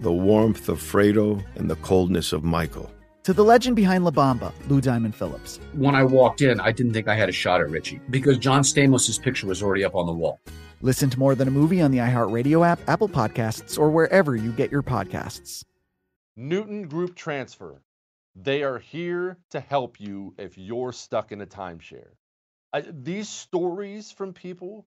the warmth of Fredo, and the coldness of Michael. To the legend behind La Bamba, Lou Diamond Phillips. When I walked in, I didn't think I had a shot at Richie because John Stamos's picture was already up on the wall. Listen to More Than a Movie on the iHeartRadio app, Apple Podcasts, or wherever you get your podcasts. Newton Group Transfer. They are here to help you if you're stuck in a timeshare. These stories from people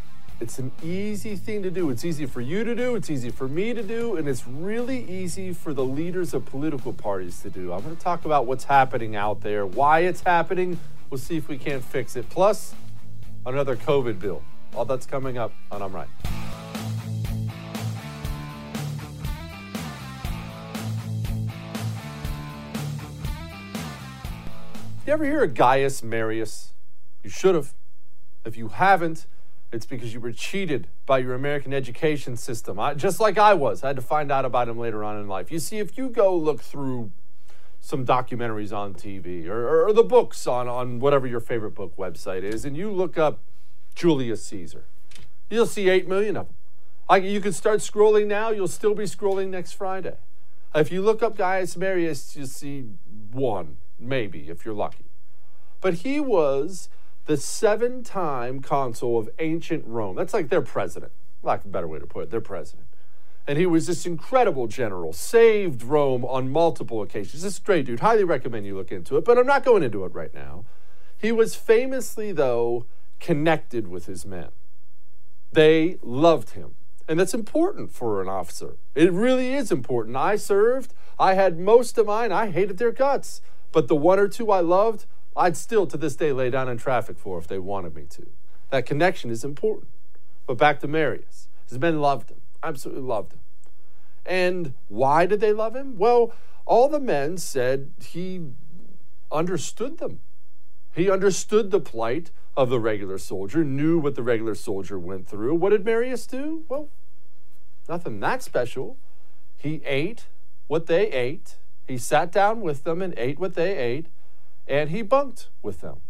It's an easy thing to do. It's easy for you to do. It's easy for me to do. And it's really easy for the leaders of political parties to do. I'm going to talk about what's happening out there, why it's happening. We'll see if we can't fix it. Plus, another COVID bill. All that's coming up on I'm Right. You ever hear of Gaius Marius? You should have. If you haven't, it's because you were cheated by your American education system. Just like I was. I had to find out about him later on in life. You see, if you go look through some documentaries on TV or the books on whatever your favorite book website is, and you look up Julius Caesar, you'll see 8 million of them. You can start scrolling now. You'll still be scrolling next Friday. If you look up Gaius Marius, you'll see one, maybe, if you're lucky. But he was the 7-time consul of ancient Rome. That's like their president. Lack of a better way to put it, their president. And he was this incredible general, saved Rome on multiple occasions. This is a great dude. Highly recommend you look into it, but I'm not going into it right now. He was famously, though, connected with his men. They loved him. And that's important for an officer. It really is important. I served. I had most of mine. I hated their guts. But the one or two I loved, I'd still to this day lay down in traffic for if they wanted me to. That connection is important. But back to Marius. His men loved him. Absolutely loved him. And why did they love him? Well, all the men said he understood them. He understood the plight of the regular soldier, knew what the regular soldier went through. What did Marius do? Well, nothing that special. He ate what they ate. He sat down with them and ate what they ate, and he bunked with them.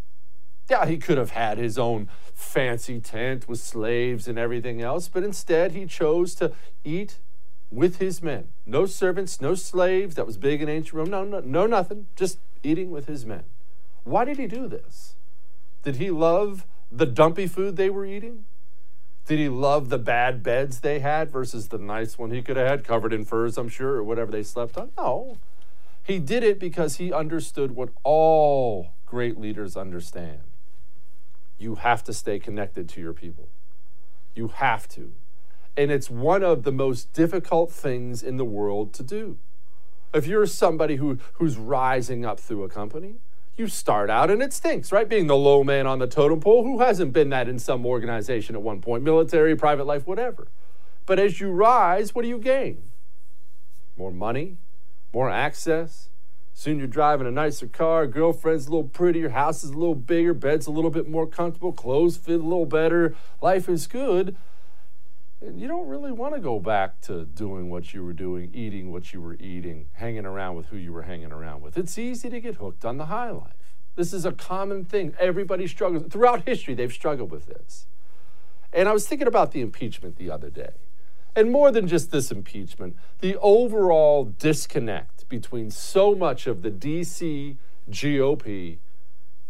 Yeah, he could have had his own fancy tent with slaves and everything else, but instead he chose to eat with his men. No servants, no slaves. That was big in ancient Rome. No, nothing. Just eating with his men. Why did he do this? Did he love the dumpy food they were eating? Did he love the bad beds they had versus the nice one he could have had, covered in furs, I'm sure, or whatever they slept on? No. He did it because he understood what all great leaders understand. You have to stay connected to your people. You have to. And it's one of the most difficult things in the world to do. If you're somebody who's rising up through a company, you start out and it stinks, right? Being the low man on the totem pole. Who hasn't been that in some organization at one point? Military, private life, whatever. But as you rise, what do you gain? More money, more access. Soon you're driving a nicer car, girlfriend's a little prettier, house is a little bigger, bed's a little bit more comfortable, clothes fit a little better, life is good. And you don't really want to go back to doing what you were doing, eating what you were eating, hanging around with who you were hanging around with. It's easy to get hooked on the high life. This is a common thing. Everybody struggles. Throughout history, they've struggled with this. And I was thinking about the impeachment the other day. And more than just this impeachment, the overall disconnect between so much of the D.C. GOP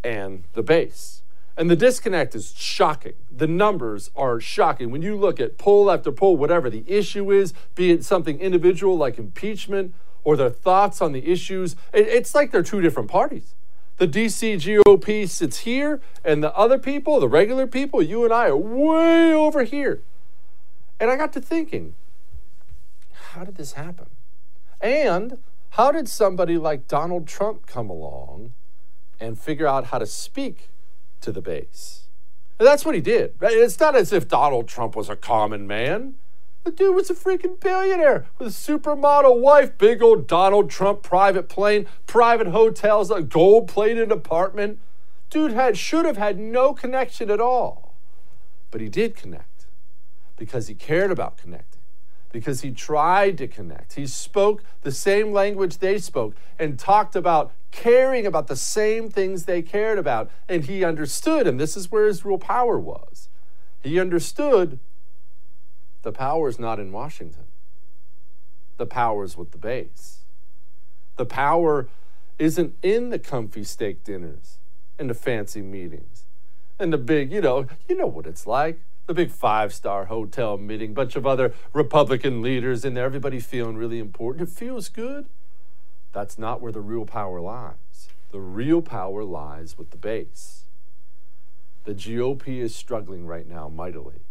and the base. And the disconnect is shocking. The numbers are shocking. When you look at poll after poll, whatever the issue is, be it something individual like impeachment or their thoughts on the issues, it's like they're two different parties. The D.C. GOP sits here, and the other people, the regular people, you and I, are way over here. And I got to thinking, how did this happen? And how did somebody like Donald Trump come along and figure out how to speak to the base? And that's what he did. It's not as if Donald Trump was a common man. The dude was a freaking billionaire with a supermodel wife, big old Donald Trump private plane, private hotels, a gold-plated apartment. Dude should have had no connection at all. But he did connect because he cared about connecting, because he tried to connect. He spoke the same language they spoke and talked about caring about the same things they cared about. And he understood, and this is where his real power was. He understood the power is not in Washington. The power is with the base. The power isn't in the comfy steak dinners and the fancy meetings and the big, you know what it's like. The big five-star hotel meeting, bunch of other Republican leaders in there, everybody feeling really important. It feels good. That's not where the real power lies. The real power lies with the base. The GOP is struggling right now mightily.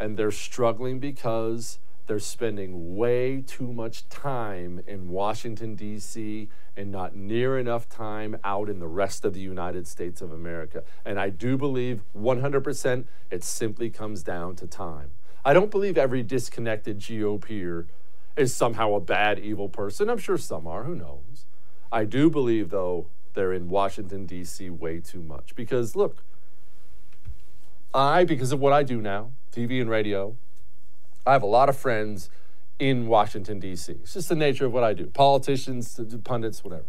And they're struggling because they're spending way too much time in Washington, D.C., and not near enough time out in the rest of the United States of America. And I do believe 100% it simply comes down to time. I don't believe every disconnected GOPer is somehow a bad, evil person. I'm sure some are, who knows? I do believe, though, they're in Washington, D.C. way too much. Because, look, because of what I do now, TV and radio, I have a lot of friends in Washington, D.C. It's just the nature of what I do. Politicians, pundits, whatever.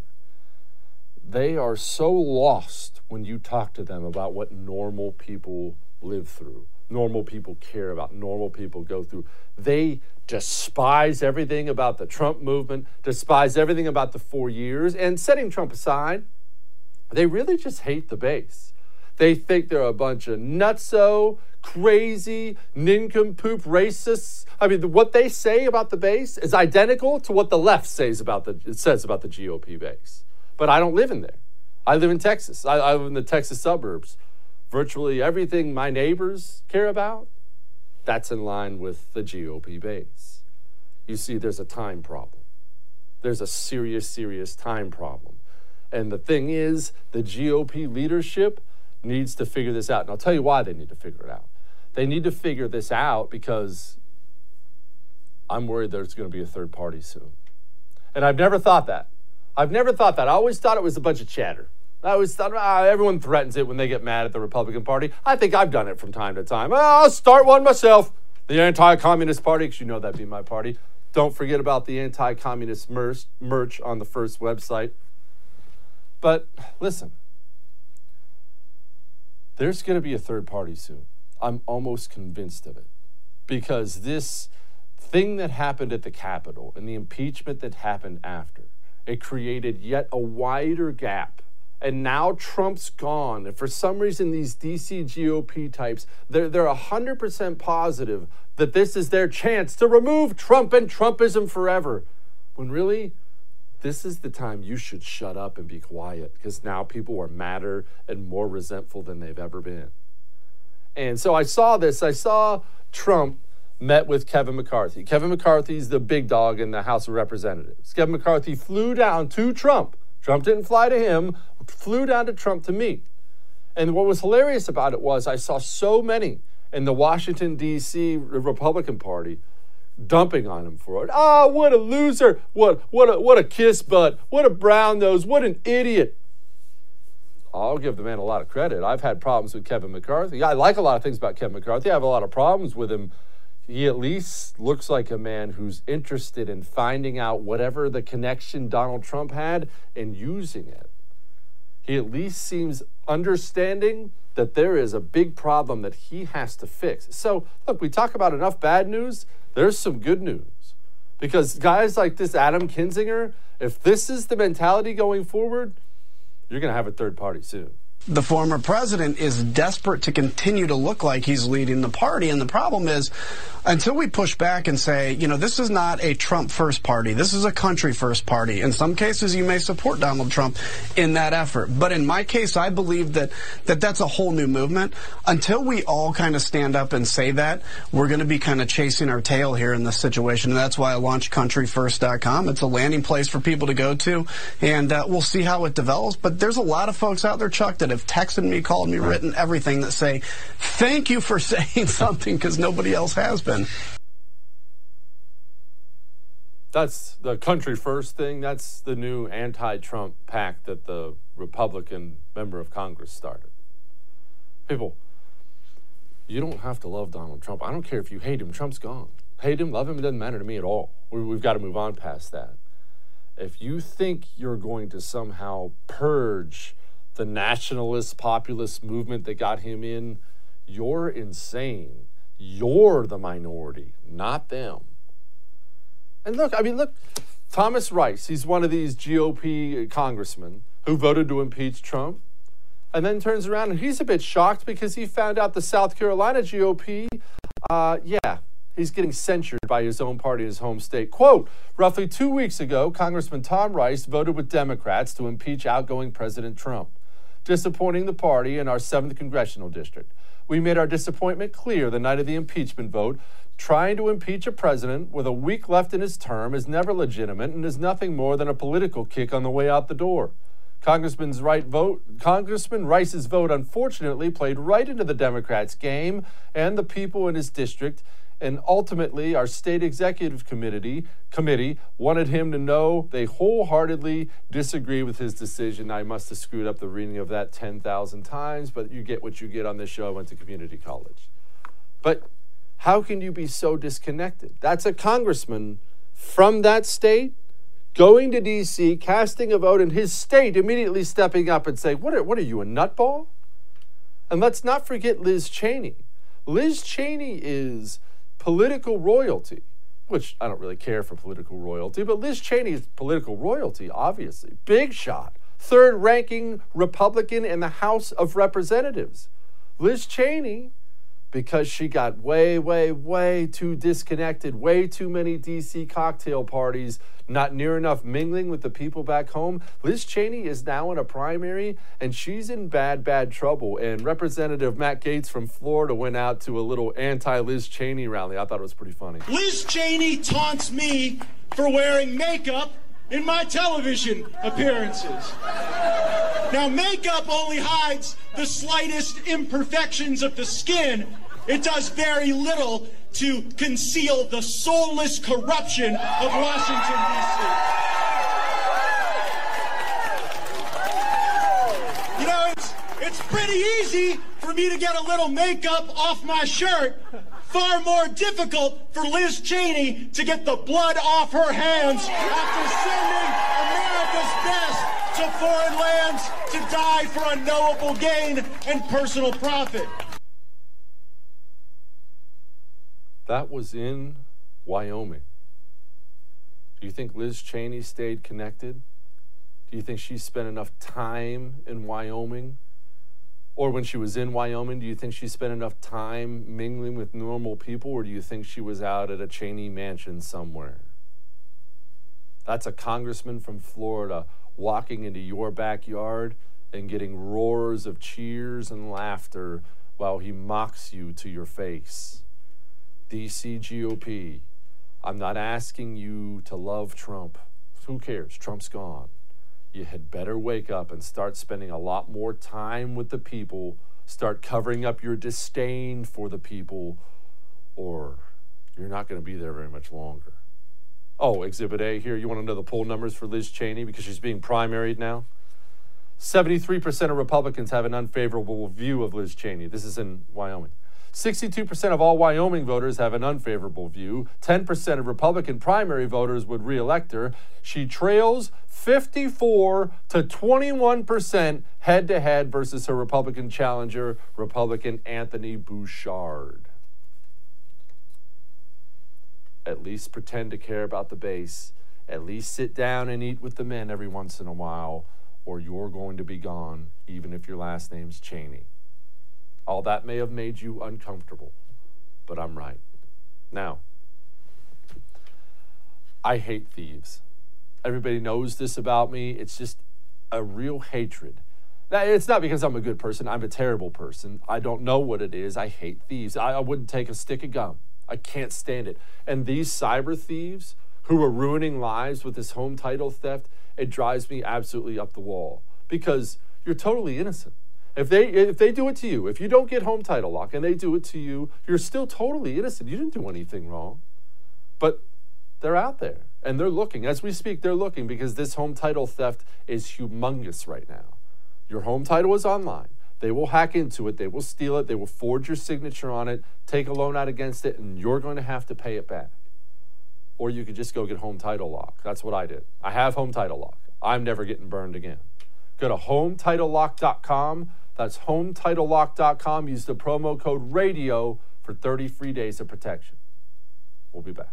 They are so lost when you talk to them about what normal people live through, normal people care about, normal people go through. They despise everything about the Trump movement, despise everything about the 4 years, and setting Trump aside, they really just hate the base. They think they're a bunch of nutso, crazy, nincompoop racists. I mean, what they say about the base is identical to what the left says about the GOP base. But I don't live in there. I live in Texas. I live in the Texas suburbs. Virtually everything my neighbors care about, that's in line with the GOP base. You see, there's a time problem. There's a serious, serious time problem. And the thing is, the GOP leadership needs to figure this out. And I'll tell you why they need to figure it out. They need to figure this out because I'm worried there's going to be a third party soon. And I've never thought that. I've never thought that. I always thought it was a bunch of chatter. I always thought, everyone threatens it when they get mad at the Republican Party. I think I've done it from time to time. I'll start one myself. The Anti-Communist Party, because you know that'd be my party. Don't forget about the anti-communist merch on the first website. But listen, there's going to be a third party soon. I'm almost convinced of it. Because this thing that happened at the Capitol and the impeachment that happened after, it created yet a wider gap. And now Trump's gone. And for some reason, these DC GOP types, they're 100% positive that this is their chance to remove Trump and Trumpism forever. When really, this is the time you should shut up and be quiet, because now people are madder and more resentful than they've ever been. And so I saw this. I saw Trump met with Kevin McCarthy. Kevin McCarthy's the big dog in the House of Representatives. Kevin McCarthy flew down to Trump. Trump didn't fly to him, flew down to Trump to meet. And what was hilarious about it was I saw so many in the Washington, D.C. Republican Party dumping on him for it. Oh, what a loser. What a kiss butt. What a brown nose. What an idiot. I'll give the man a lot of credit. I've had problems with Kevin McCarthy. I like a lot of things about Kevin McCarthy. I have a lot of problems with him. He at least looks like a man who's interested in finding out whatever the connection Donald Trump had and using it. He at least seems understanding that there is a big problem that he has to fix. So, look, we talk about enough bad news. There's some good news. Because guys like this Adam Kinzinger, if this is the mentality going forward, you're going to have a third party soon. The former president is desperate to continue to look like he's leading the party. And the problem is, until we push back and say, you know, this is not a Trump first party. This is a country first party. In some cases, you may support Donald Trump in that effort. But in my case, I believe that that's a whole new movement. Until we all kind of stand up and say that, we're going to be kind of chasing our tail here in this situation. And that's why I launched countryfirst.com. It's a landing place for people to go to. And we'll see how it develops. But there's a lot of folks out there, Chuck, that have texted me, called me, written everything, that say, thank you for saying something, because nobody else has been. That's the country first thing. That's the new anti-Trump pact that the Republican member of Congress started. People, you don't have to love Donald Trump. I don't care if you hate him. Trump's gone. Hate him, love him, it doesn't matter to me at all. We've got to move on past that. If you think you're going to somehow purge the nationalist populist movement that got him in, you're insane. You're the minority, not them. And look, Thomas Rice, he's one of these GOP congressmen who voted to impeach Trump, and then turns around and he's a bit shocked because he found out the South Carolina GOP, he's getting censured by his own party in his home state. Quote, roughly 2 weeks ago, Congressman Tom Rice voted with Democrats to impeach outgoing President Trump, disappointing the party in our 7th congressional district. We made our disappointment clear the night of the impeachment vote. Trying to impeach a president with a week left in his term is never legitimate and is nothing more than a political kick on the way out the door. Congressman Rice's vote, unfortunately, played right into the Democrats' game and the people in his district, and ultimately our state executive committee wanted him to know they wholeheartedly disagree with his decision. I must have screwed up the reading of that 10,000 times, but you get what you get on this show. I went to community college. But how can you be so disconnected? That's a congressman from that state going to D.C., casting a vote in his state, immediately stepping up and saying, what are you, a nutball? And let's not forget Liz Cheney. Liz Cheney is political royalty, which I don't really care for political royalty, but Liz Cheney is political royalty, obviously. Big shot. 3rd-ranking Republican in the House of Representatives. Liz Cheney because she got way too disconnected, way too many D.C. cocktail parties, not near enough mingling with the people back home. Liz Cheney is now in a primary, and she's in bad trouble. And Representative Matt Gaetz from Florida went out to a little anti-Liz Cheney rally. I thought it was pretty funny. Liz Cheney taunts me for wearing makeup in my television appearances. Now, makeup only hides the slightest imperfections of the skin. It does very little to conceal the soulless corruption of Washington, D.C. You know, it's pretty easy for me to get a little makeup off my shirt. Far more difficult for Liz Cheney to get the blood off her hands after sending America's best to foreign lands to die for unknowable gain and personal profit. That was in Wyoming. Do you think Liz Cheney stayed connected? Do you think she spent enough time in Wyoming? Or when she was in Wyoming, do you think she spent enough time mingling with normal people, or do you think she was out at a Cheney mansion somewhere? That's a congressman from Florida walking into your backyard and getting roars of cheers and laughter while he mocks you to your face. DC GOP, I'm not asking you to love Trump. Who cares? Trump's gone. You had better wake up and start spending a lot more time with the people, start covering up your disdain for the people, or you're not going to be there very much longer. Oh, Exhibit A here. You want to know the poll numbers for Liz Cheney because she's being primaried now? 73% of Republicans have an unfavorable view of Liz Cheney. This is in Wyoming. 62% of all Wyoming voters have an unfavorable view. 10% of Republican primary voters would re-elect her. She trails 54 to 21% head-to-head versus her Republican challenger, Republican Anthony Bouchard. At least pretend to care about the base. At least sit down and eat with the men every once in a while, or you're going to be gone, even if your last name's Cheney. All that may have made you uncomfortable, but I'm right. Now, I hate thieves. Everybody knows this about me. It's just a real hatred. Now, it's not because I'm a good person. I'm a terrible person. I don't know what it is. I hate thieves. I wouldn't take a stick of gum. I can't stand it. And these cyber thieves who are ruining lives with this home title theft, it drives me absolutely up the wall because you're totally innocent. If they do it to you, if you don't get Home Title Lock and they do it to you, you're still totally innocent. You didn't do anything wrong. But they're out there, and they're looking. As we speak, they're looking because this home title theft is humongous right now. Your home title is online. They will hack into it. They will steal it. They will forge your signature on it, take a loan out against it, and you're going to have to pay it back. Or you could just go get Home Title Lock. That's what I did. I have Home Title Lock. I'm never getting burned again. Go to HomeTitleLock.com. That's HomeTitleLock.com. Use the promo code RADIO for 30 free days of protection. We'll be back.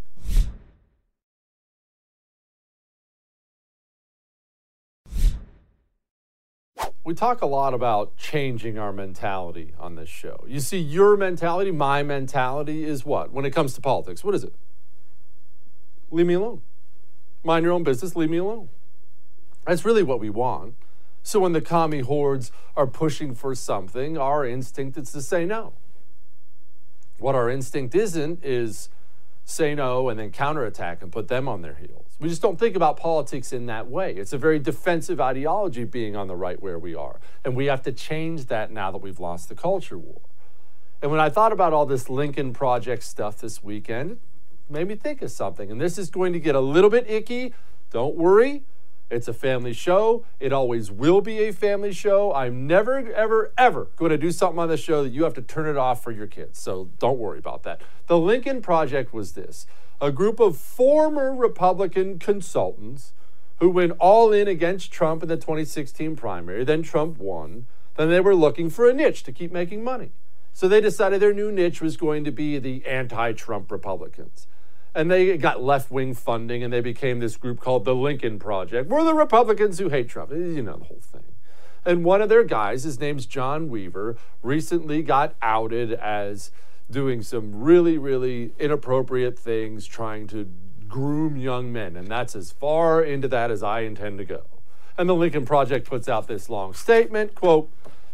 We talk a lot about changing our mentality on this show. You see, your mentality, my mentality is what? When it comes to politics, what is it? Leave me alone. Mind your own business, leave me alone. That's really what we want. So when the commie hordes are pushing for something, our instinct is to say no. What our instinct isn't is say no and then counterattack and put them on their heels. We just don't think about politics in that way. It's a very defensive ideology being on the right where we are. And we have to change that now that we've lost the culture war. And when I thought about all this Lincoln Project stuff this weekend, it made me think of something. And this is going to get a little bit icky. Don't worry. It's a family show. It always will be a family show. I'm never, ever, ever going to do something on this show that you have to turn it off for your kids. So don't worry about that. The Lincoln Project was this. A group of former Republican consultants who went all in against Trump in the 2016 primary. Then Trump won. Then they were looking for a niche to keep making money. So they decided their new niche was going to be the anti-Trump Republicans. And they got left-wing funding, and they became this group called the Lincoln Project. We're the Republicans who hate Trump. You know the whole thing. And one of their guys, his name's John Weaver, recently got outed as doing some really, really inappropriate things, trying to groom young men. And that's as far into that as I intend to go. And the Lincoln Project puts out this long statement, quote,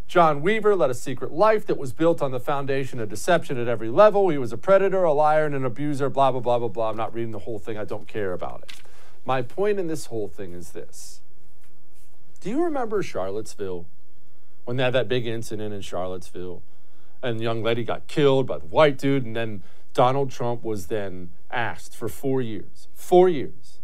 John Weaver led a secret life that was built on the foundation of deception at every level. He was a predator, a liar, and an abuser, blah, blah, blah, blah, blah. I'm not reading the whole thing. I don't care about it. My point in this whole thing is this. Do you remember Charlottesville? When they had that big incident in Charlottesville and the young lady got killed by the white dude, and then Donald Trump was then asked for 4 years. 4 years.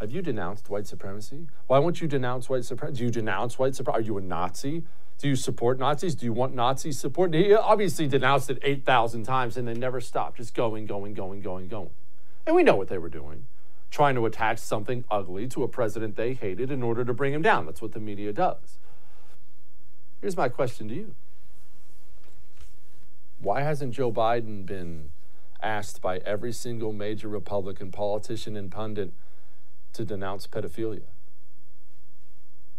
Have you denounced white supremacy? Why won't you denounce white supremacy? Do you denounce white supremacy? Are you a Nazi? Do you support Nazis? Do you want Nazi support? And he obviously denounced it 8,000 times, and they never stopped. Just going, going, going, going, going. And we know what they were doing. Trying to attach something ugly to a president they hated in order to bring him down. That's what the media does. Here's my question to you. Why hasn't Joe Biden been asked by every single major Republican politician and pundit to denounce pedophilia?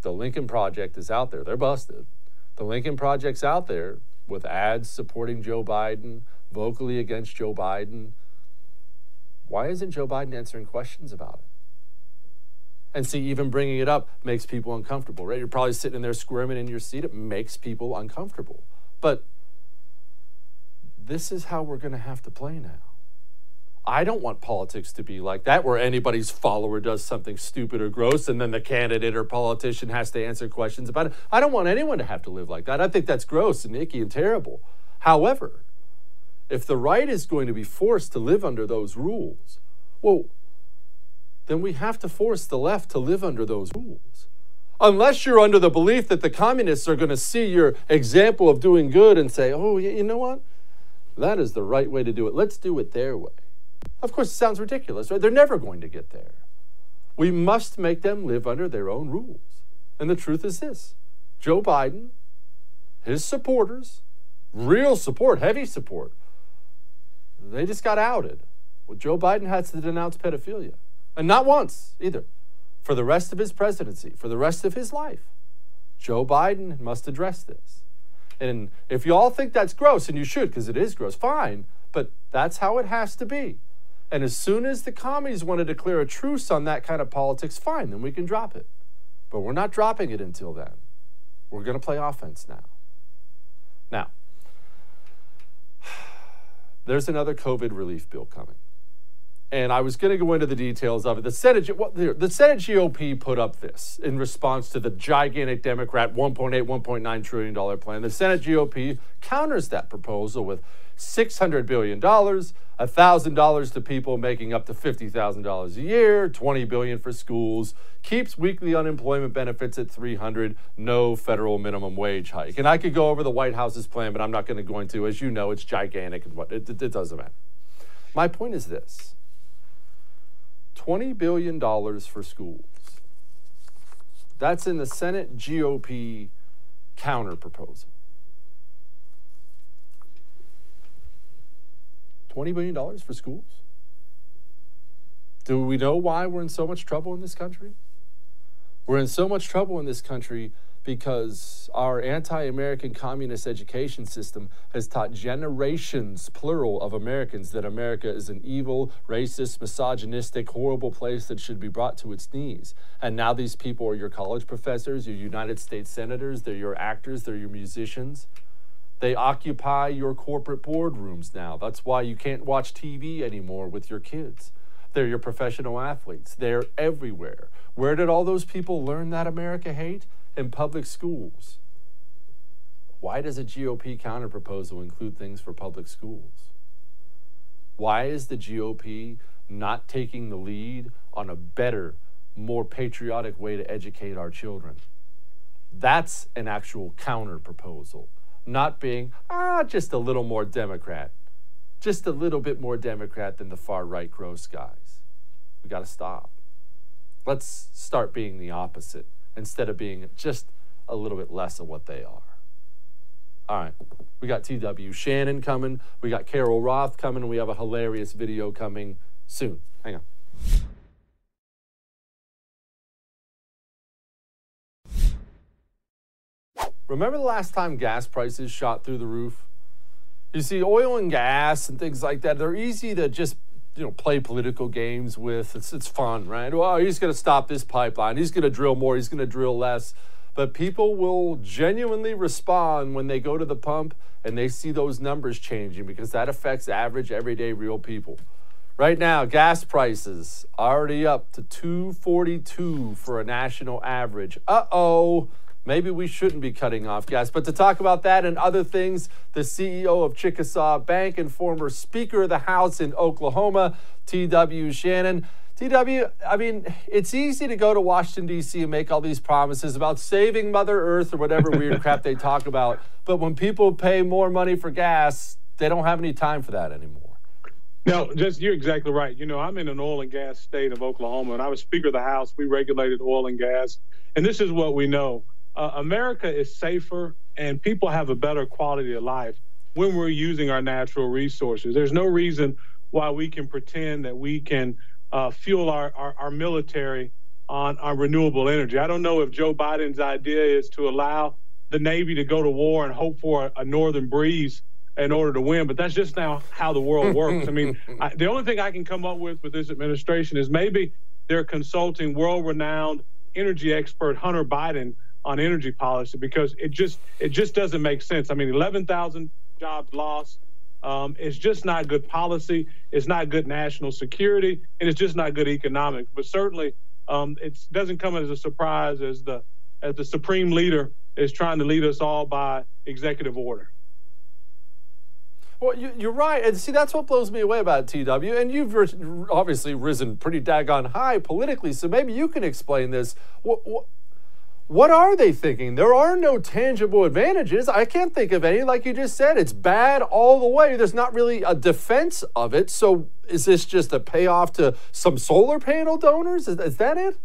The Lincoln Project is out there. They're busted. The Lincoln Project's out there with ads supporting Joe Biden, vocally against Joe Biden. Why isn't Joe Biden answering questions about it? And see, even bringing it up makes people uncomfortable, right? You're probably sitting in there squirming in your seat. It makes people uncomfortable. But this is how we're going to have to play now. I don't want politics to be like that, where anybody's follower does something stupid or gross and then the candidate or politician has to answer questions about it. I don't want anyone to have to live like that. I think that's gross and icky and terrible. However, if the right is going to be forced to live under those rules, well, then we have to force the left to live under those rules. Unless you're under the belief that the communists are going to see your example of doing good and say, oh, you know what? That is the right way to do it. Let's do it their way. Of course, it sounds ridiculous, right? They're never going to get there. We must make them live under their own rules. And the truth is this. Joe Biden, his supporters, real support, heavy support, they just got outed. Well, Joe Biden has to denounce pedophilia. And not once, either. For the rest of his presidency, for the rest of his life, Joe Biden must address this. And if you all think that's gross, and you should, because it is gross, fine. But that's how it has to be. And as soon as the commies want to declare a truce on that kind of politics, fine, then we can drop it. But we're not dropping it until then. We're going to play offense now. Now, there's another COVID relief bill coming. And I was going to go into the details of it. The Senate GOP put up this in response to the gigantic Democrat $1.8, $1.9 trillion plan. The Senate GOP counters that proposal with $600 billion, $1,000 to people making up to $50,000 a year, $20 billion for schools, keeps weekly unemployment benefits at $300, no federal minimum wage hike. And I could go over the White House's plan, but I'm not going to go into it. As you know, it's gigantic and what it doesn't matter. My point is this. $20 billion for schools. That's in the Senate GOP counterproposal. $20 billion for schools? Do we know why we're in so much trouble in this country? We're in so much trouble in this country because our anti-American communist education system has taught generations, plural, of Americans that America is an evil, racist, misogynistic, horrible place that should be brought to its knees. And now these people are your college professors, your United States senators, they're your actors, they're your musicians. They occupy your corporate boardrooms now. That's why you can't watch TV anymore with your kids. They're your professional athletes. They're everywhere. Where did all those people learn that America hate? In public schools. Why does a GOP counterproposal include things for public schools? Why is the GOP not taking the lead on a better, more patriotic way to educate our children? That's an actual counterproposal, not being, just a little more Democrat. Just a little bit more Democrat than the far-right gross guys. We got to stop. Let's start being the opposite, instead of being just a little bit less of what they are. All right, we got T.W. Shannon coming, we got Carol Roth coming, and we have a hilarious video coming soon. Hang on. Remember the last time gas prices shot through the roof? You see, oil and gas and things like that, they're easy to just, you know, play political games with. It's fun, right? Well, he's going to stop this pipeline. He's going to drill more. He's going to drill less. But people will genuinely respond when they go to the pump and they see those numbers changing, because that affects average, everyday, real people. Right now, gas prices already up to $2.42 for a national average. Uh-oh. Maybe we shouldn't be cutting off gas. But to talk about that and other things, the CEO of Chickasaw Bank and former Speaker of the House in Oklahoma, T.W. Shannon. T.W., I mean, it's easy to go to Washington, D.C. and make all these promises about saving Mother Earth or whatever weird crap they talk about. But when people pay more money for gas, they don't have any time for that anymore. No, just you're exactly right. You know, I'm in an oil and gas state of Oklahoma, and I was Speaker of the House. We regulated oil and gas. And this is what we know. America is safer and people have a better quality of life when we're using our natural resources. There's no reason why we can pretend that we can fuel our military on renewable energy. I don't know if Joe Biden's idea is to allow the Navy to go to war and hope for a northern breeze in order to win, but that's just now how the world works. I mean, the only thing I can come up with this administration is maybe they're consulting world-renowned energy expert Hunter Biden on energy policy, because it just doesn't make sense. I mean, 11,000 jobs lost. It's just not good policy. It's not good national security, and it's just not good economics. But certainly, it doesn't come as a surprise as the supreme leader is trying to lead us all by executive order. Well, you're right. And see, that's what blows me away about TW. And you've obviously risen pretty daggone high politically, so maybe you can explain this. What are they thinking? There are no tangible advantages. I can't think of any. Like you just said, it's bad all the way. There's not really a defense of it. So is this just a payoff to some solar panel donors? Is that it?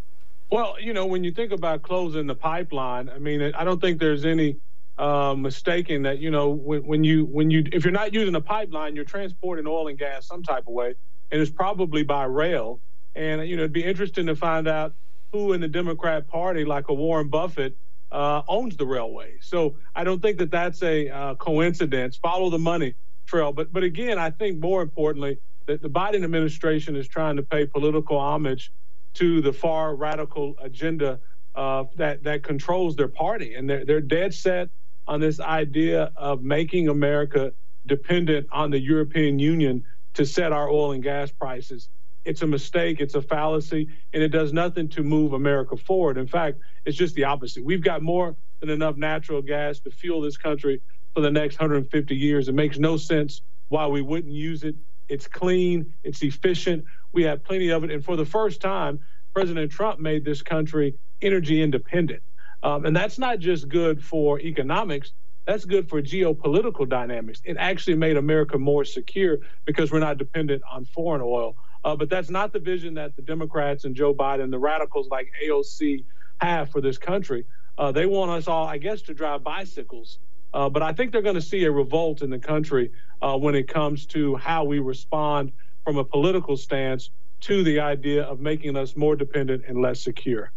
Well, you know, when you think about closing the pipeline, I mean, I don't think there's any mistaking that, you know, if you're not using a pipeline, you're transporting oil and gas some type of way, and it's probably by rail. And, you know, it'd be interesting to find out who in the Democrat Party, like a Warren Buffett, owns the railway. So I don't think that that's a coincidence. Follow the money trail. But again, I think more importantly that the Biden administration is trying to pay political homage to the far radical agenda that controls their party. And they're dead set on this idea of making America dependent on the European Union to set our oil and gas prices. It's a mistake, it's a fallacy, and it does nothing to move America forward. In fact, it's just the opposite. We've got more than enough natural gas to fuel this country for the next 150 years. It makes no sense why we wouldn't use it. It's clean, it's efficient, we have plenty of it. And for the first time, President Trump made this country energy independent. And that's not just good for economics, that's good for geopolitical dynamics. It actually made America more secure because we're not dependent on foreign oil. But that's not the vision that the Democrats and Joe Biden, the radicals like AOC, have for this country. They want us all, I guess, to drive bicycles. But I think they're going to see a revolt in the country when it comes to how we respond from a political stance to the idea of making us more dependent and less secure.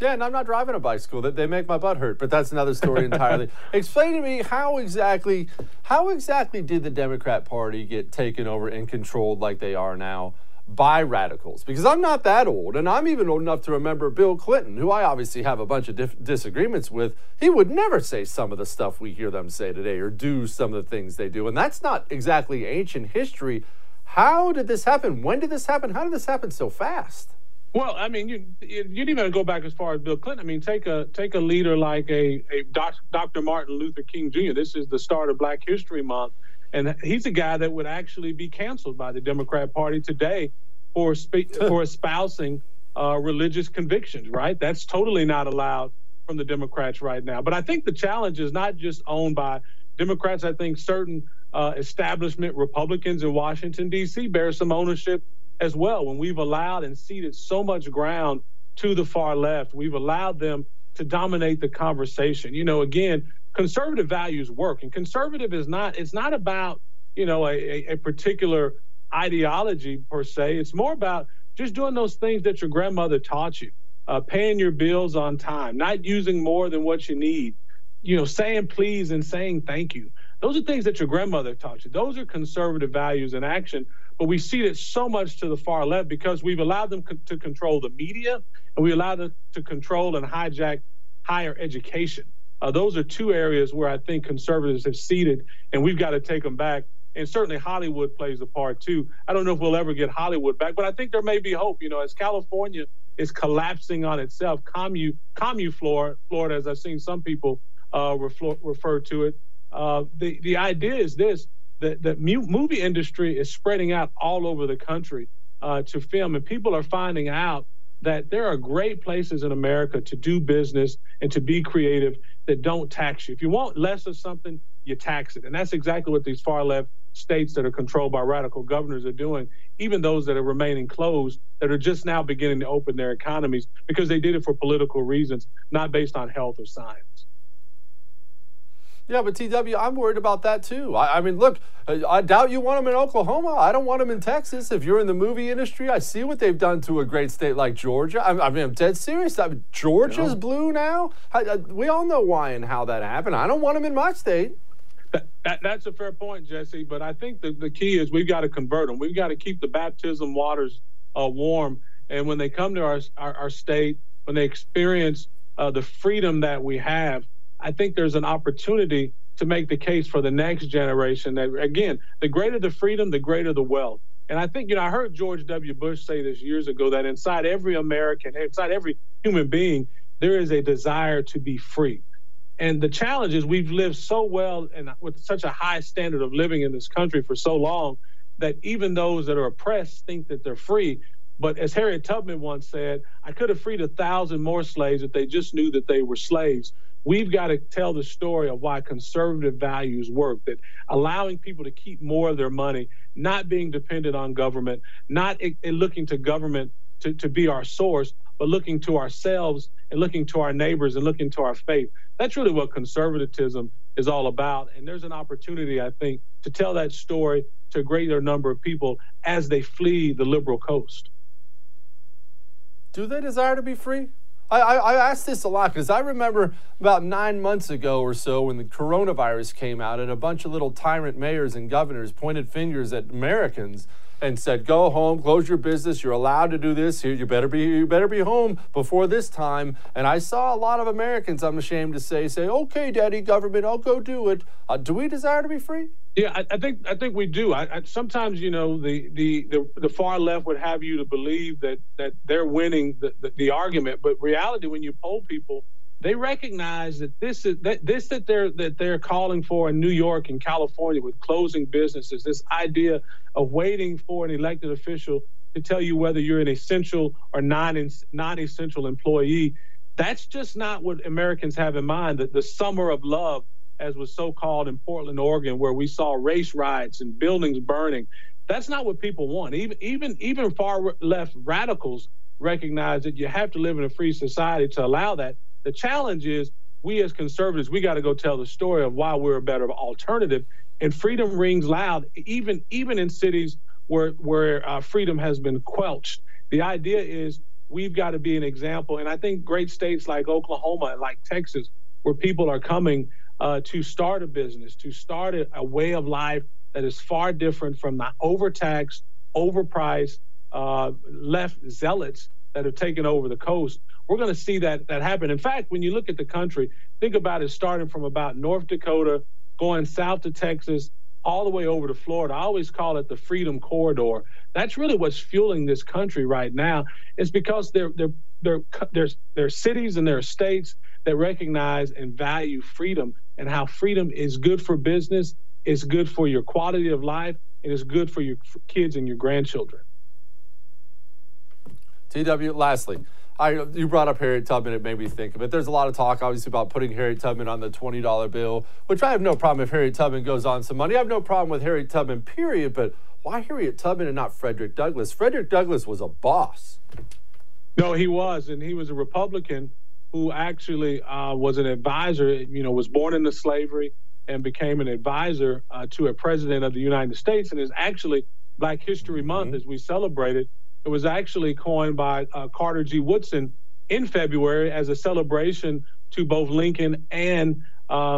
Yeah, and I'm not driving a bicycle. They make my butt hurt, but that's another story entirely. Explain to me how exactly did the Democrat Party get taken over and controlled like they are now by radicals? Because I'm not that old, and I'm even old enough to remember Bill Clinton, who I obviously have a bunch of disagreements with. He would never say some of the stuff we hear them say today or do some of the things they do, and that's not exactly ancient history. How did this happen? When did this happen? How did this happen so fast? Well, I mean, you didn't even go back as far as Bill Clinton. I mean, take a leader like Dr. Martin Luther King Jr. This is the start of Black History Month, and he's a guy that would actually be canceled by the Democrat Party today for espousing religious convictions, right? That's totally not allowed from the Democrats right now. But I think the challenge is not just owned by Democrats. I think certain establishment Republicans in Washington, D.C. bear some ownership as well. When we've allowed and ceded so much ground to the far left, we've allowed them to dominate the conversation. You know, again, conservative values work, and conservative is not, it's not about, you know, a particular ideology per se. It's more about just doing those things that your grandmother taught you. paying your bills on time, not using more than what you need, you know, saying please and saying thank you. Those are things that your grandmother taught you. Those are conservative values in action, but we see it so much to the far left because we've allowed them to control the media, and we allowed them to control and hijack higher education. Those are two areas where I think conservatives have ceded, and we've got to take them back. And certainly Hollywood plays a part too. I don't know if we'll ever get Hollywood back, but I think there may be hope. You know, as California is collapsing on itself, Florida, as I've seen some people refer to it, the idea is this, that the movie industry is spreading out all over the country to film, and people are finding out that there are great places in America to do business and to be creative that don't tax you. If you want less of something, you tax it. And that's exactly what these far left states that are controlled by radical governors are doing, even those that are remaining closed, that are just now beginning to open their economies because they did it for political reasons, not based on health or science. Yeah, but T.W., I'm worried about that too. I mean, look, I doubt you want them in Oklahoma. I don't want them in Texas. If you're in the movie industry, I see what they've done to a great state like Georgia. I mean, I'm dead serious. I mean, Georgia's blue now. We all know why and how that happened. I don't want them in my state. That's a fair point, Jesse, but I think the key is we've got to convert them. We've got to keep the baptism waters warm. And when they come to our state, when they experience the freedom that we have, I think there's an opportunity to make the case for the next generation that, again, the greater the freedom, the greater the wealth. And I think, you know, I heard George W. Bush say this years ago that inside every American, inside every human being, there is a desire to be free. And the challenge is we've lived so well and with such a high standard of living in this country for so long that even those that are oppressed think that they're free. But as Harriet Tubman once said, I could have freed 1,000 more slaves if they just knew that they were slaves. We've got to tell the story of why conservative values work, that allowing people to keep more of their money, not being dependent on government, not looking to government to be our source, but looking to ourselves and looking to our neighbors and looking to our faith. That's really what conservatism is all about. And there's an opportunity, I think, to tell that story to a greater number of people as they flee the liberal coast. Do they desire to be free? I ask this a lot because I remember about 9 months ago or so when the coronavirus came out and a bunch of little tyrant mayors and governors pointed fingers at Americans and said, go home, close your business, you're allowed to do this, you better be home before this time. And I saw a lot of Americans, I'm ashamed to say, okay, daddy government, I'll go do it. Do we desire to be free? Yeah, I think we do. I sometimes, you know, the far left would have you to believe that they're winning the argument, but reality, when you poll people, they recognize that they're calling for in New York and California with closing businesses, this idea of waiting for an elected official to tell you whether you're an essential or non-essential employee. That's just not what Americans have in mind, that the summer of love, as was so-called in Portland, Oregon, where we saw race riots and buildings burning. That's not what people want. Even far-left radicals recognize that you have to live in a free society to allow that. The challenge is we as conservatives, we got to go tell the story of why we're a better alternative. And freedom rings loud, even in cities where freedom has been quenched. The idea is we've got to be an example. And I think great states like Oklahoma and like Texas, where people are coming to start a business, to start a way of life that is far different from the overtaxed, overpriced, left zealots that have taken over the coast. We're going to see that happen. In fact, when you look at the country, think about it starting from about North Dakota, going south to Texas, all the way over to Florida. I always call it the freedom corridor. That's really what's fueling this country right now. It's because there are cities and there are states that recognize and value freedom and how freedom is good for business, it's good for your quality of life, and it's good for your kids and your grandchildren. T.W., lastly, you brought up Harriet Tubman. It made me think of it. There's a lot of talk, obviously, about putting Harriet Tubman on the $20 bill, which I have no problem if Harriet Tubman goes on some money. I have no problem with Harriet Tubman, period, but why Harriet Tubman and not Frederick Douglass? Frederick Douglass was a boss. No, he was, and he was a Republican who actually was an advisor, you know, was born into slavery and became an advisor to a president of the United States, and is actually Black History Month, as we celebrate it. It was actually coined by Carter G. Woodson, in February as a celebration to both Lincoln and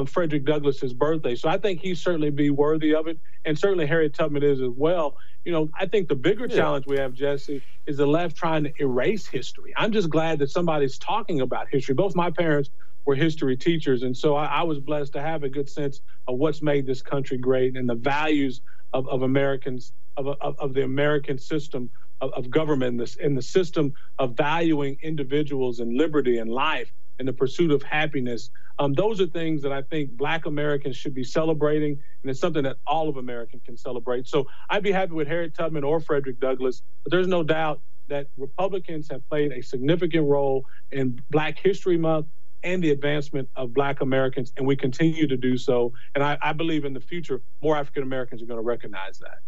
Frederick Douglass's birthday. So I think he'd certainly be worthy of it, and certainly Harriet Tubman is as well. You know, I think the bigger challenge we have, Jesse, is the left trying to erase history. I'm just glad that somebody's talking about history. Both my parents were history teachers, and so I was blessed to have a good sense of what's made this country great and the values of Americans, of the American system of government, and the system of valuing individuals and liberty and life and the pursuit of happiness. Those are things that I think Black Americans should be celebrating, and it's something that all of Americans can celebrate. So I'd be happy with Harriet Tubman or Frederick Douglass, but there's no doubt that Republicans have played a significant role in Black History Month and the advancement of Black Americans, and we continue to do so. And I believe in the future, more African Americans are going to recognize that.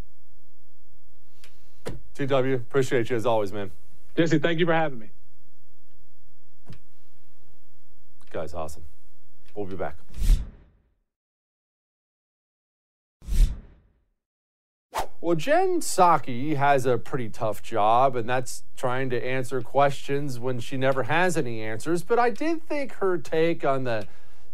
T.W., appreciate you as always, man. Jesse, thank you for having me. Guys, awesome. We'll be back. Well, Jen Psaki has a pretty tough job, and that's trying to answer questions when she never has any answers. But I did think her take on the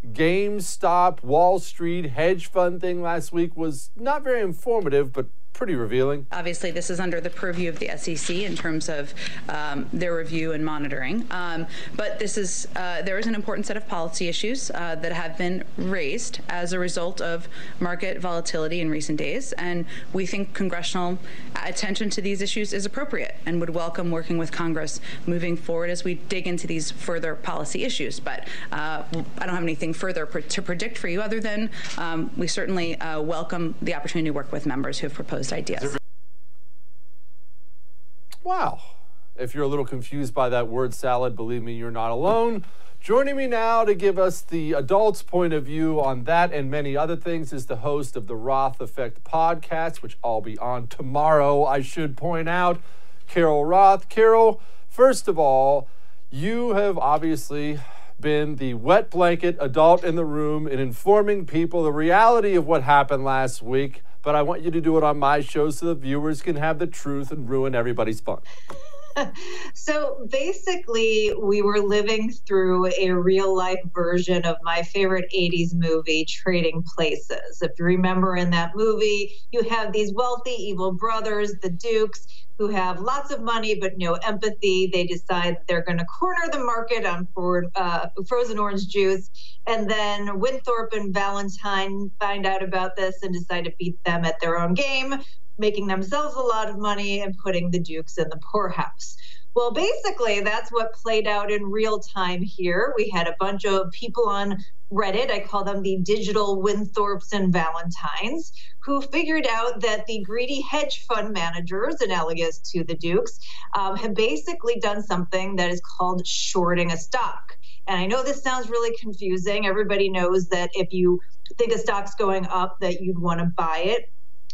GameStop, Wall Street, hedge fund thing last week was not very informative, but pretty revealing. Obviously, this is under the purview of the SEC in terms of their review and monitoring. But this is there is an important set of policy issues that have been raised as a result of market volatility in recent days. And we think congressional attention to these issues is appropriate and would welcome working with Congress moving forward as we dig into these further policy issues. But I don't have anything further to predict for you other than we certainly welcome the opportunity to work with members who have proposed ideas. Wow. If you're a little confused by that word salad, believe me, you're not alone. Joining me now to give us the adult's point of view on that and many other things is the host of the Roth Effect podcast, which I'll be on tomorrow, I should point out, Carol Roth. Carol, first of all, you have obviously been the wet blanket adult in the room in informing people the reality of what happened last week. But I want you to do it on my show so the viewers can have the truth and ruin everybody's fun. So basically, we were living through a real-life version of my favorite 80s movie, Trading Places. If you remember in that movie, you have these wealthy, evil brothers, the Dukes, who have lots of money but no empathy. They decide they're going to corner the market on frozen orange juice. And then Winthorpe and Valentine find out about this and decide to beat them at their own game, making themselves a lot of money and putting the Dukes in the poorhouse. Well, basically, that's what played out in real time here. We had a bunch of people on Reddit, I call them the digital Winthorpes and Valentines, who figured out that the greedy hedge fund managers, analogous to the Dukes, have basically done something that is called shorting a stock. And I know this sounds really confusing. Everybody knows that if you think a stock's going up, that you'd want to buy it.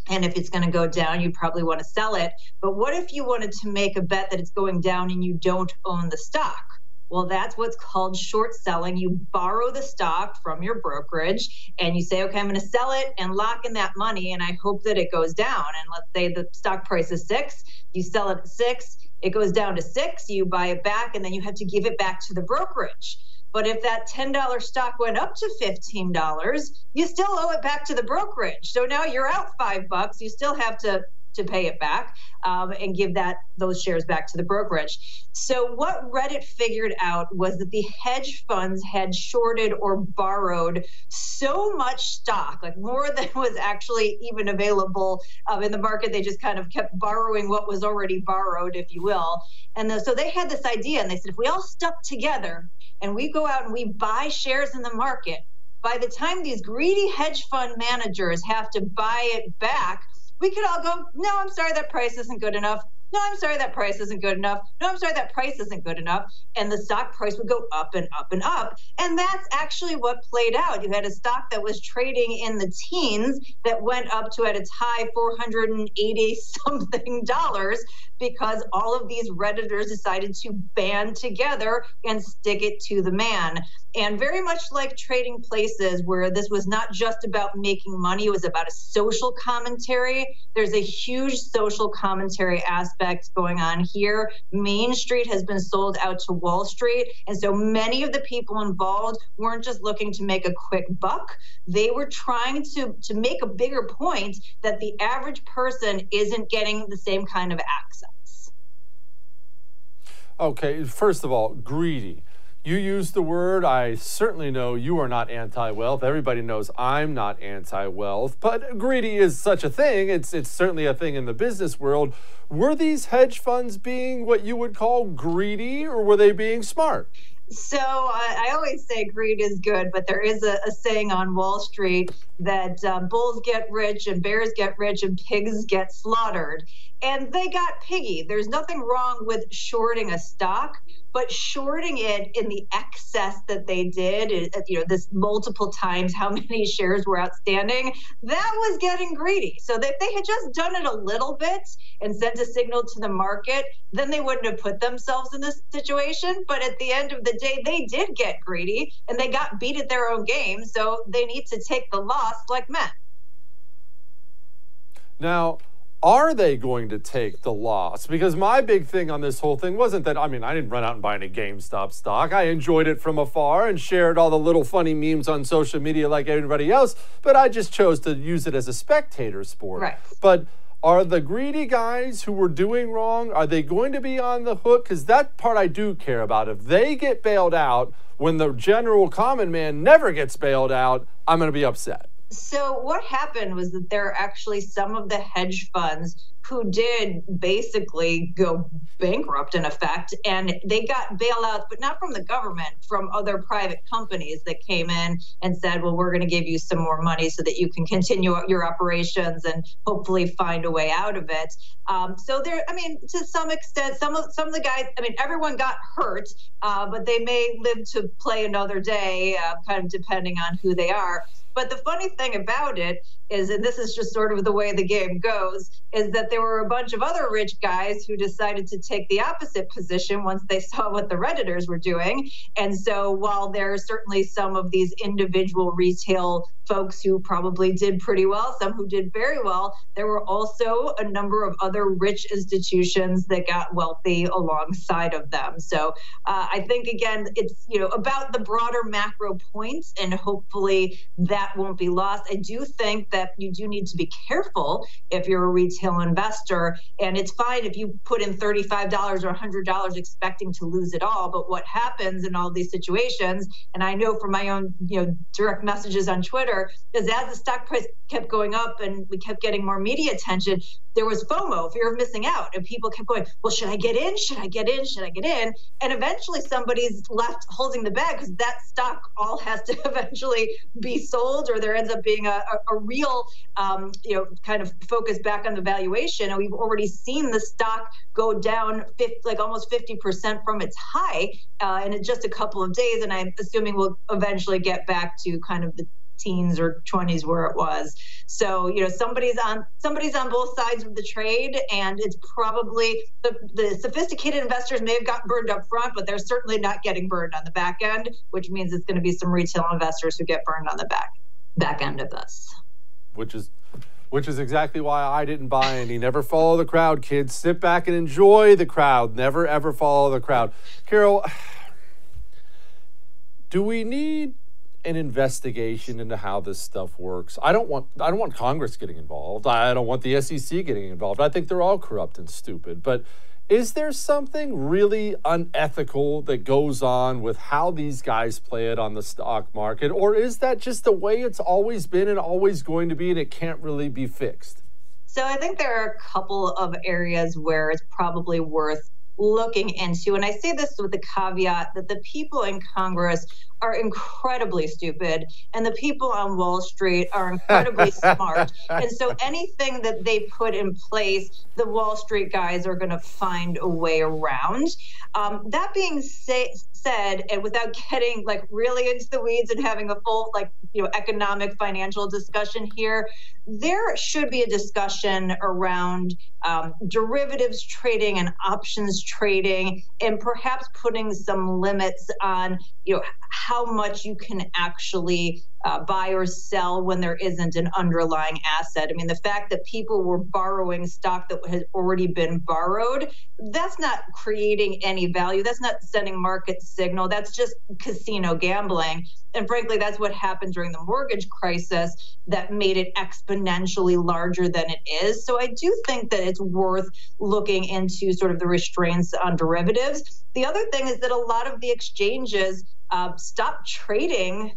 And if it's going to go down, you probably want to sell it. But what if you wanted to make a bet that it's going down and you don't own the stock? Well, that's what's called short selling. You borrow the stock from your brokerage and you say, okay, I'm going to sell it and lock in that money. And I hope that it goes down. And let's say the stock price is 6, you sell it at 6, it goes down to 6, you buy it back, and then you have to give it back to the brokerage. But if that $10 stock went up to $15, you still owe it back to the brokerage. So now you're out $5. You still have to pay it back and give those shares back to the brokerage. So what Reddit figured out was that the hedge funds had shorted or borrowed so much stock, like more than was actually even available in the market. They just kind of kept borrowing what was already borrowed, if you will. And so they had this idea, and they said, if we all stuck together and we go out and we buy shares in the market, by the time these greedy hedge fund managers have to buy it back, we could all go, no, I'm sorry, that price isn't good enough. No, I'm sorry, that price isn't good enough. No, I'm sorry, that price isn't good enough. And the stock price would go up and up and up. And that's actually what played out. You had a stock that was trading in the teens that went up to, at its high, $480-something because all of these Redditors decided to band together and stick it to the man. And very much like Trading Places, where this was not just about making money, it was about a social commentary. There's a huge social commentary aspect going on here. Main Street has been sold out to Wall Street. And so many of the people involved weren't just looking to make a quick buck. They were trying to make a bigger point that the average person isn't getting the same kind of access. Okay, first of all, greedy. You used the word. I certainly know you are not anti-wealth. Everybody knows I'm not anti-wealth, but greedy is such a thing. It's certainly a thing in the business world. Were these hedge funds being what you would call greedy, or were they being smart? So I always say greed is good, but there is a saying on Wall Street that bulls get rich and bears get rich and pigs get slaughtered. And they got piggy. There's nothing wrong with shorting a stock, but shorting it in the excess that they did, you know, this multiple times how many shares were outstanding, that was getting greedy. So if they had just done it a little bit and sent a signal to the market, then they wouldn't have put themselves in this situation. But at the end of the day, they did get greedy and they got beat at their own game. So they need to take the loss like men. Now, are they going to take the loss? Because my big thing on this whole thing wasn't that, I mean, I didn't run out and buy any GameStop stock. I enjoyed it from afar and shared all the little funny memes on social media like everybody else, but I just chose to use it as a spectator sport. Right. But are the greedy guys who were doing wrong, are they going to be on the hook? Because that part I do care about. If they get bailed out when the general common man never gets bailed out, I'm going to be upset. So what happened was that there are actually some of the hedge funds who did basically go bankrupt, in effect, and they got bailouts, but not from the government, from other private companies that came in and said, well, we're going to give you some more money so that you can continue your operations and hopefully find a way out of it. So there, I mean, to some extent, some of the guys, I mean, everyone got hurt, but they may live to play another day, kind of depending on who they are. But the funny thing about it is, and this is just sort of the way the game goes, is that there were a bunch of other rich guys who decided to take the opposite position once they saw what the Redditors were doing. And so while there are certainly some of these individual retail folks who probably did pretty well, some who did very well, there were also a number of other rich institutions that got wealthy alongside of them. So I think, again, it's, you know, about the broader macro points, and hopefully that won't be lost. I do think that you do need to be careful if you're a retail investor, and it's fine if you put in $35 or $100 expecting to lose it all, but what happens in all these situations, and I know from my own, you know, direct messages on Twitter, is as the stock price kept going up and we kept getting more media attention, there was FOMO, fear of missing out, and people kept going, well, should I get in? Should I get in? Should I get in? And eventually somebody's left holding the bag, because that stock all has to eventually be sold, or there ends up being a real you know, kind of focus back on the valuation. And we've already seen the stock go down almost 50% from its high in just a couple of days. And I'm assuming we'll eventually get back to kind of the teens or 20s where it was. So, you know, somebody's on both sides of the trade, and it's probably the sophisticated investors may have gotten burned up front, but they're certainly not getting burned on the back end, which means it's going to be some retail investors who get burned on the back end of this. Which is exactly why I didn't buy any. Never follow the crowd, kids. Sit back and enjoy the crowd. Never, ever follow the crowd. Carol, do we need an investigation into how this stuff works? I don't want Congress getting involved. I don't want the SEC getting involved. I think they're all corrupt and stupid. But is there something really unethical that goes on with how these guys play it on the stock market? Or is that just the way it's always been and always going to be, and it can't really be fixed? So I think there are a couple of areas where it's probably worth looking into. And I say this with the caveat that the people in Congress are incredibly stupid, and the people on Wall Street are incredibly smart. And so anything that they put in place, the Wall Street guys are going to find a way around. That being said, and without getting like really into the weeds and having a full economic financial discussion here, there should be a discussion around derivatives trading and options trading, and perhaps putting some limits on, you know, how much you can actually buy or sell when there isn't an underlying asset. I mean, the fact that people were borrowing stock that had already been borrowed, that's not creating any value. That's not sending market signal. That's just casino gambling. And frankly, that's what happened during the mortgage crisis that made it exponentially larger than it is. So I do think that it's worth looking into sort of the restraints on derivatives. The other thing is that a lot of the exchanges stopped trading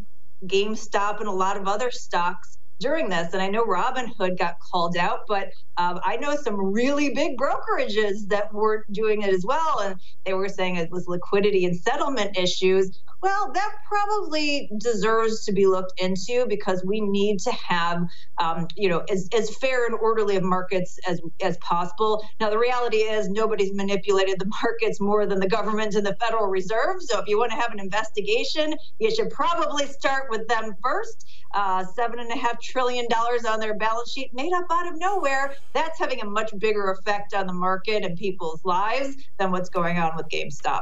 GameStop and a lot of other stocks during this. And I know Robinhood got called out, but I know some really big brokerages that were doing it as well. And they were saying it was liquidity and settlement issues. Well, that probably deserves to be looked into because we need to have, as fair and orderly of markets as possible. Now, the reality is nobody's manipulated the markets more than the government and the Federal Reserve. So if you want to have an investigation, you should probably start with them first. $7.5 trillion on their balance sheet made up out of nowhere. That's having a much bigger effect on the market and people's lives than what's going on with GameStop.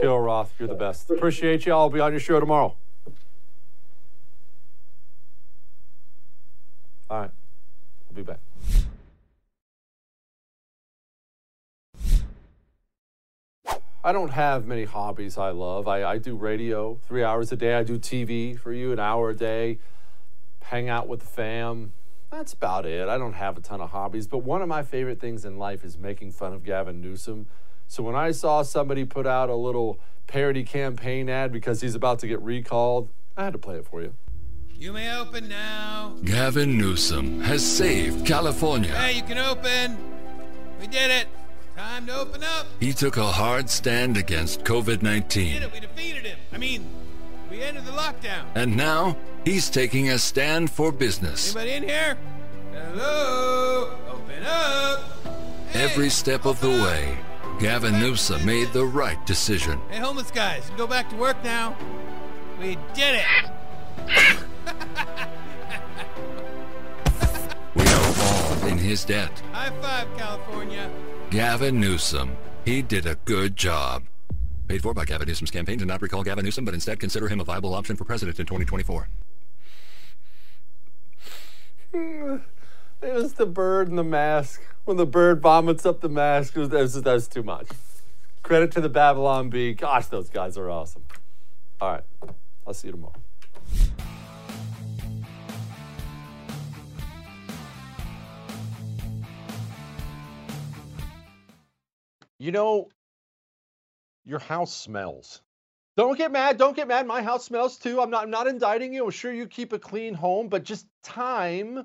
Carol Roth, you're the best. Appreciate you. I'll be on your show tomorrow. All right. I'll be back. I don't have many hobbies I love. I do radio 3 hours a day. I do TV for you 1 hour a day. Hang out with the fam. That's about it. I don't have a ton of hobbies. But one of my favorite things in life is making fun of Gavin Newsom. So when I saw somebody put out a little parody campaign ad because he's about to get recalled, I had to play it for you. You may open now. Gavin Newsom has saved California. Hey, you can open. We did it. Time to open up. He took a hard stand against COVID-19. We did it. We defeated him. I mean, we ended the lockdown. And now he's taking a stand for business. Anybody in here? Hello? Open up. Hey, every step of the way, Gavin Newsom made the right decision. Hey, homeless guys, you can go back to work now. We did it. We are all in his debt. High five, California. Gavin Newsom, he did a good job. Paid for by Gavin Newsom's campaign to not recall Gavin Newsom, but instead consider him a viable option for president in 2024. It was the bird and the mask. When the bird vomits up the mask, that's too much. Credit to the Babylon Bee. Gosh, those guys are awesome. All right, I'll see you tomorrow. You know, your house smells. Don't get mad. Don't get mad. My house smells too. I'm not indicting you. I'm sure you keep a clean home, but just time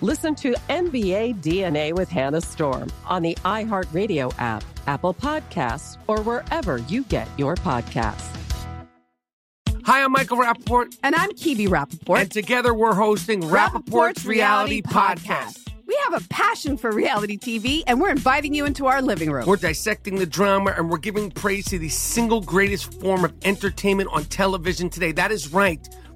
Listen to NBA DNA with Hannah Storm on the iHeartRadio app, Apple Podcasts, or wherever you get your podcasts. Hi, I'm Michael Rappaport. And I'm Kibi Rappaport. And together we're hosting Rappaport's Reality Podcast. We have a passion for reality TV, and we're inviting you into our living room. We're dissecting the drama, and we're giving praise to the single greatest form of entertainment on television today. That is right.